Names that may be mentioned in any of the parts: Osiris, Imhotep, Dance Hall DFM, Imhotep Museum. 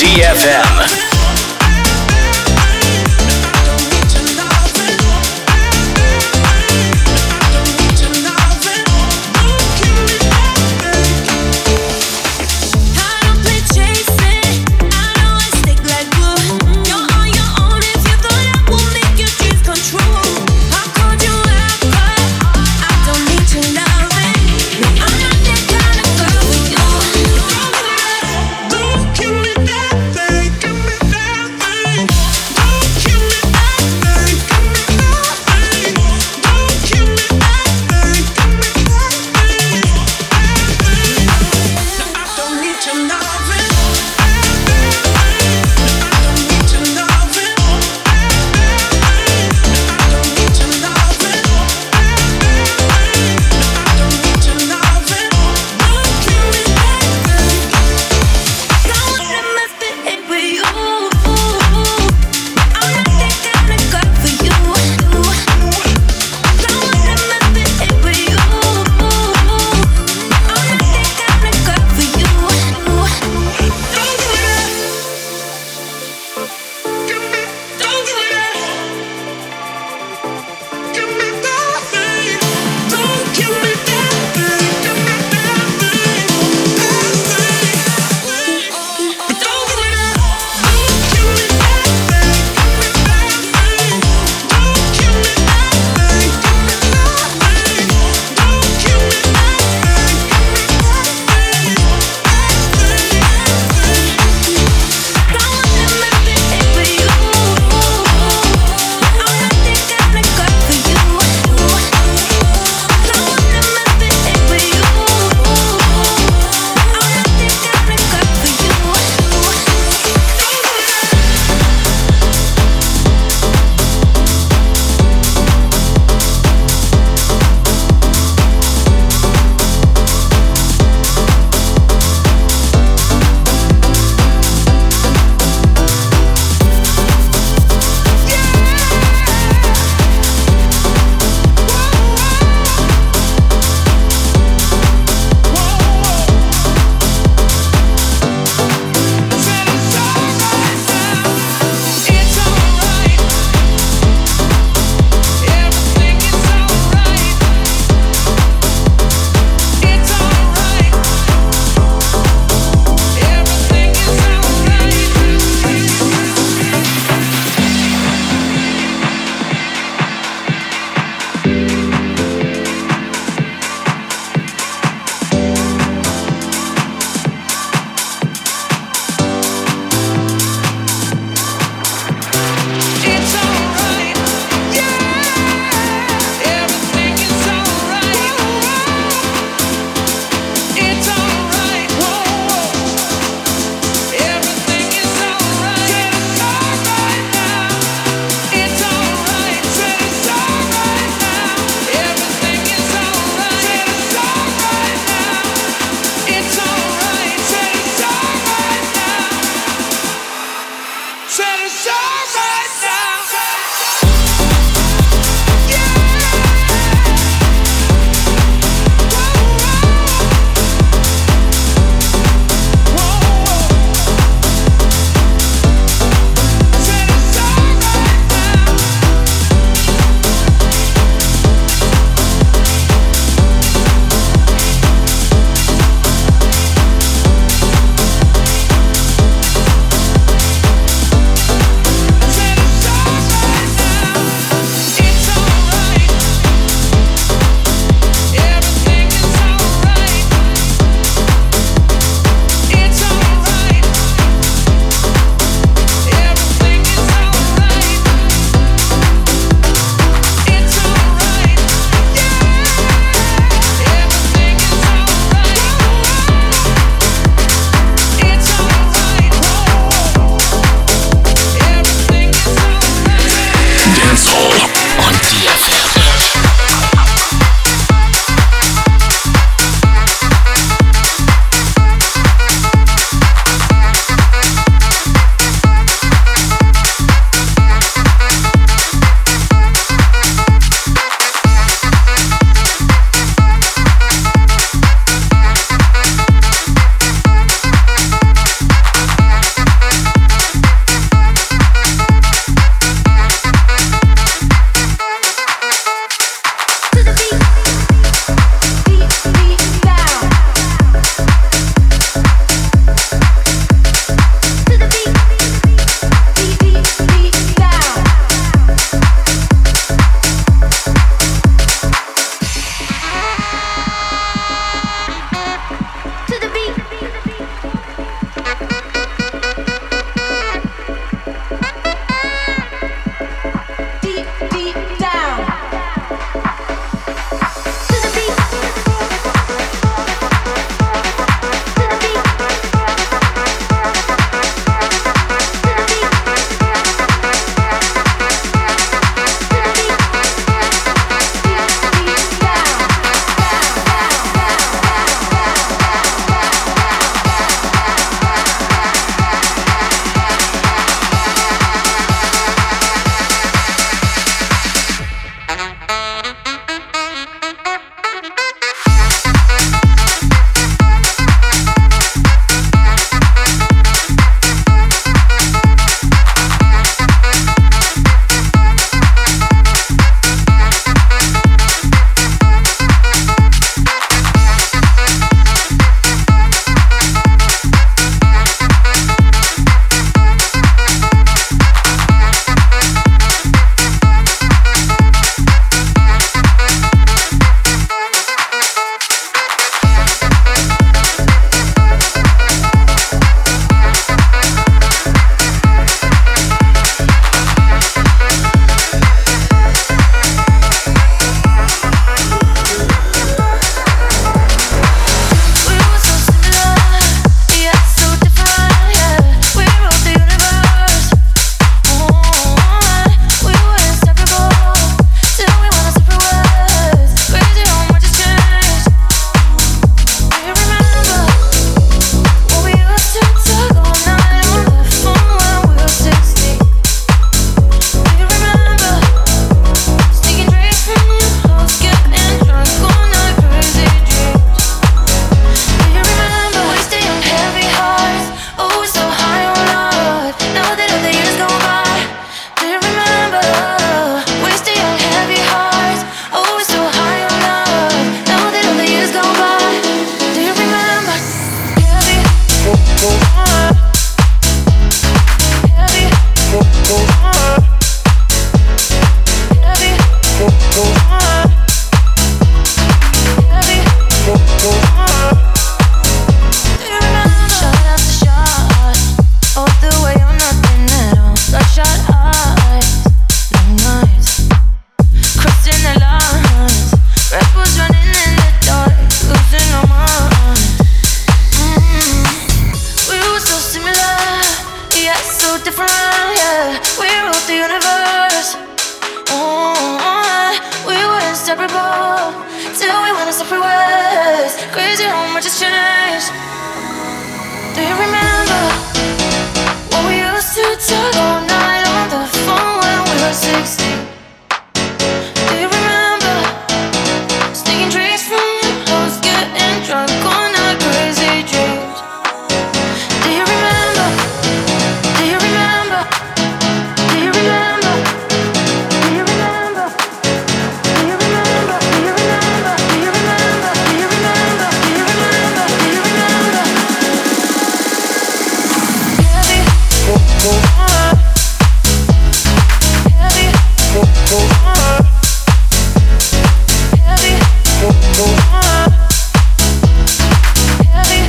DFM. Do you remember what we used to do? used to talk all night on the phone when we were 16. Do you remember sneaking tricks from your house, getting drunk on our crazy dreams? Do you remember? Do you remember? Do you remember? Do you remember? Do you remember? Do you remember? Do you remember? Do you remember? Do you remember? Do you remember? Heavy, heavy, heavy,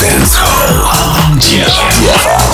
Dance Hall DFM.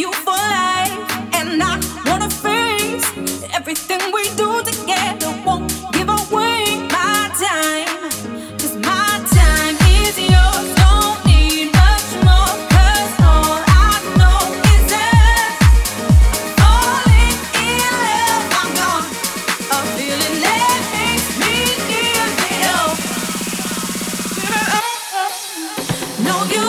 you for life, and I wanna face everything we do together. Won't give away my time, 'cause my time is yours. Don't need much more, 'cause all I know is that falling in love. I'm gone. A feeling that makes me feel. No, you.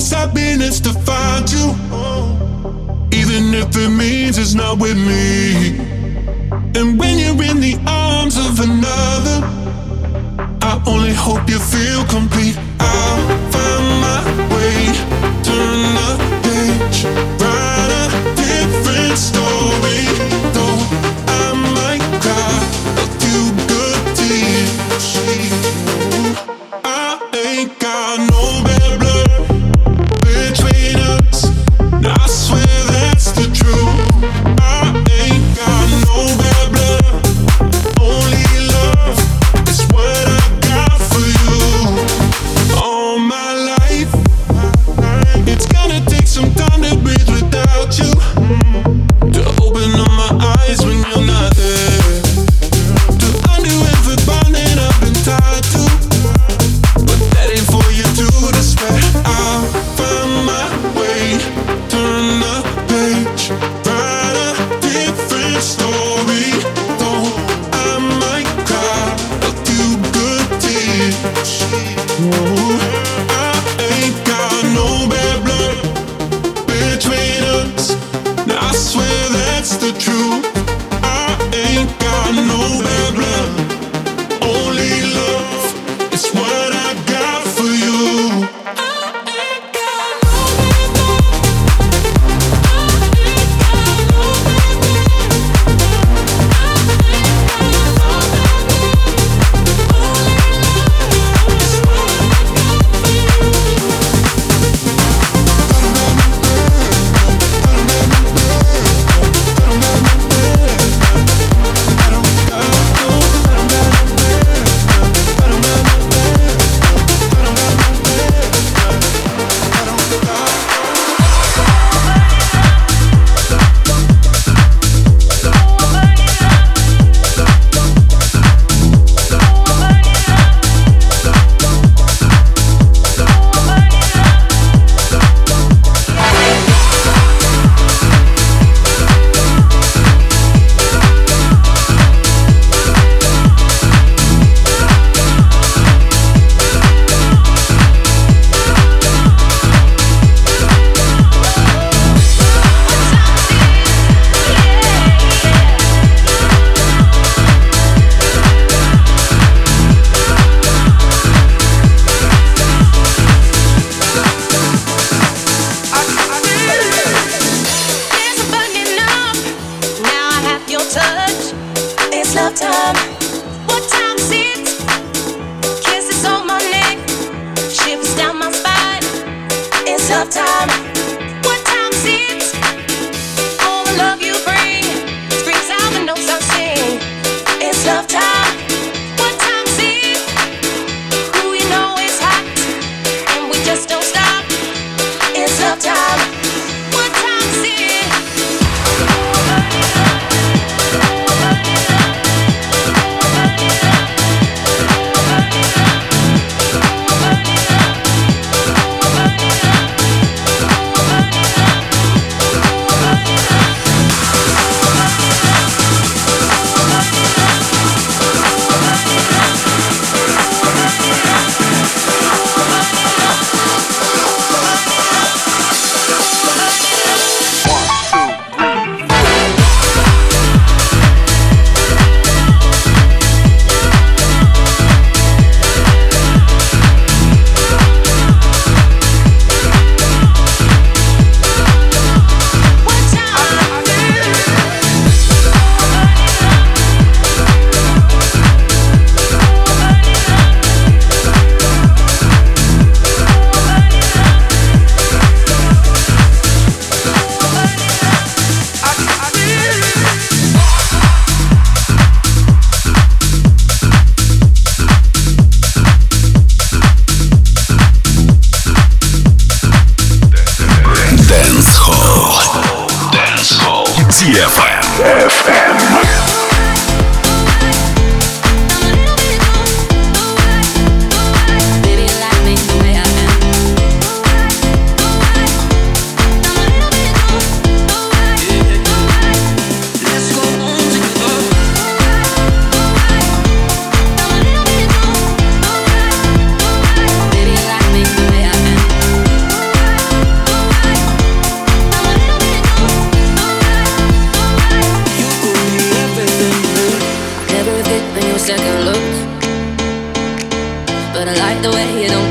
minutes, I've minutes to find you. Even if it means it's not with me. And when you're in the arms of another, I only hope you feel complete. I'll find my way, turn the page, write a different story. Though I might cry a few good tears, I ain't got no barrier between us. I swear that's the truth. I ain't got no barrier, only love is what I got for you. All my life, it's gonna take some time to breathe without you, to open up my eyes when you're not there, to undo every bond that I've been tied to. But that ain't for you to despair. I'll find my way, turn the page, write a different story. Though I might cry a few good tears, I ain't got no bad blood between us. I swear that's the truth. I ain't got no bad blood, only love is what I got for you.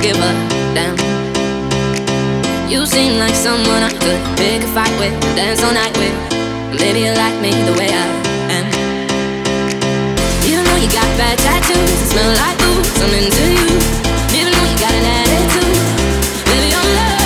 don't give a damn. You seem like someone I could pick a fight with, dance all night with. Maybe you like me the way I am. Even though you got bad tattoos, I smell like booze, I'm into you. Even though you got an attitude, baby, I'm love.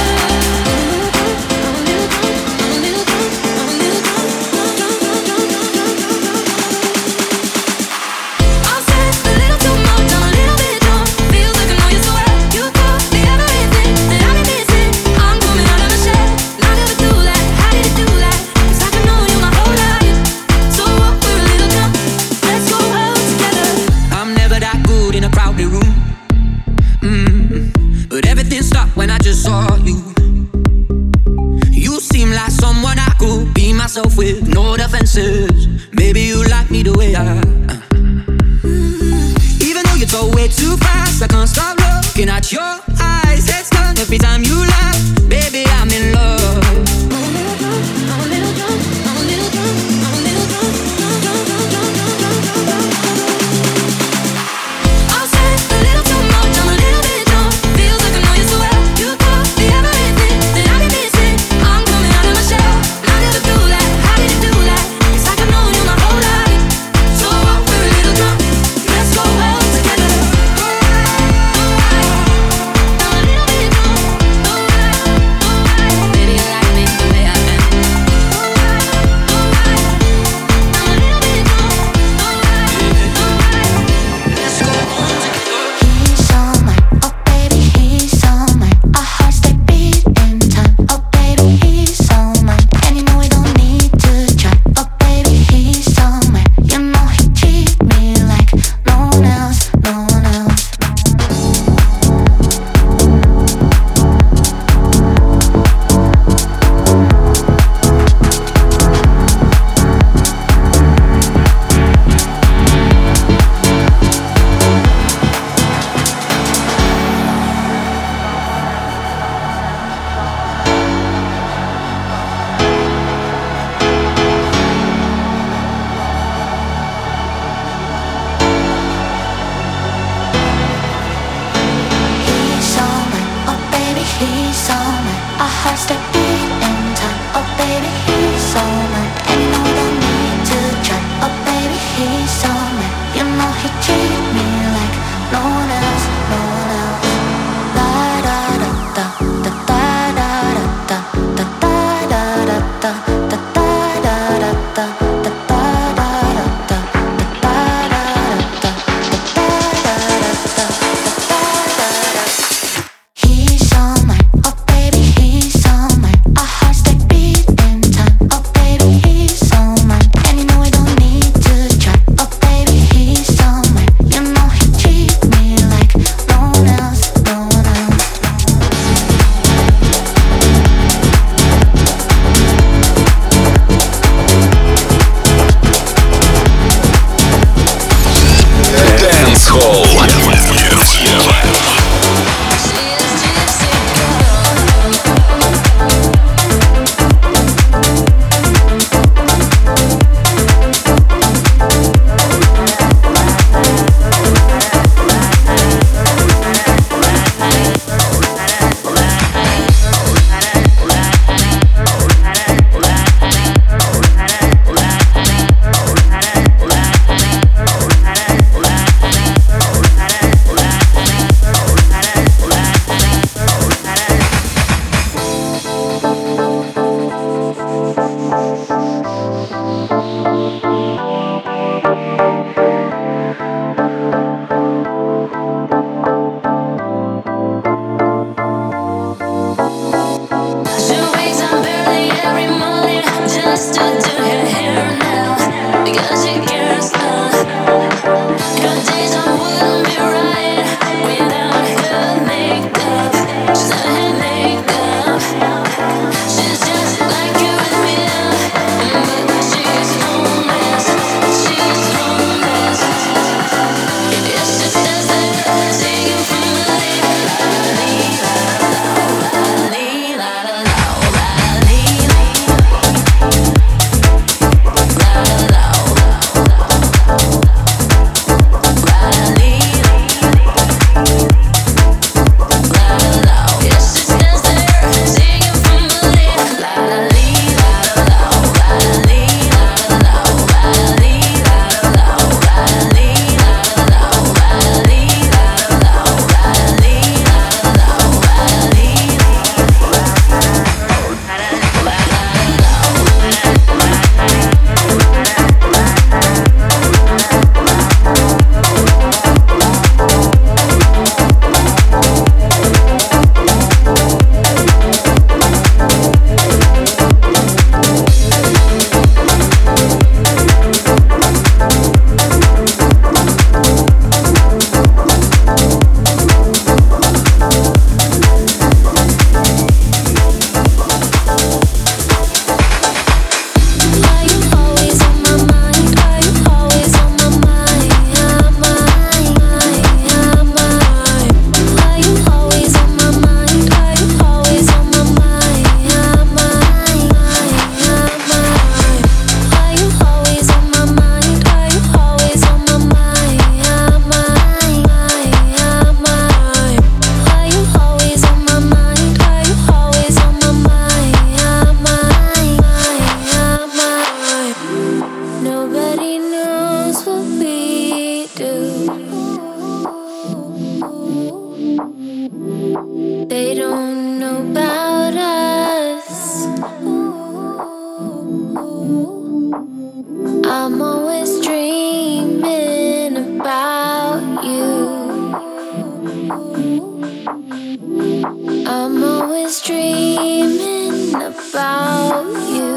dreaming about you.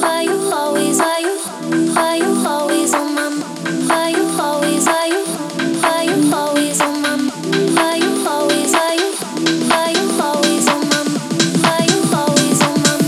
Why you always on my mind? Why you always on my mind? Why you always on my mind? Why you always on my mind? Why you always on my mind?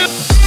Can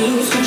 lose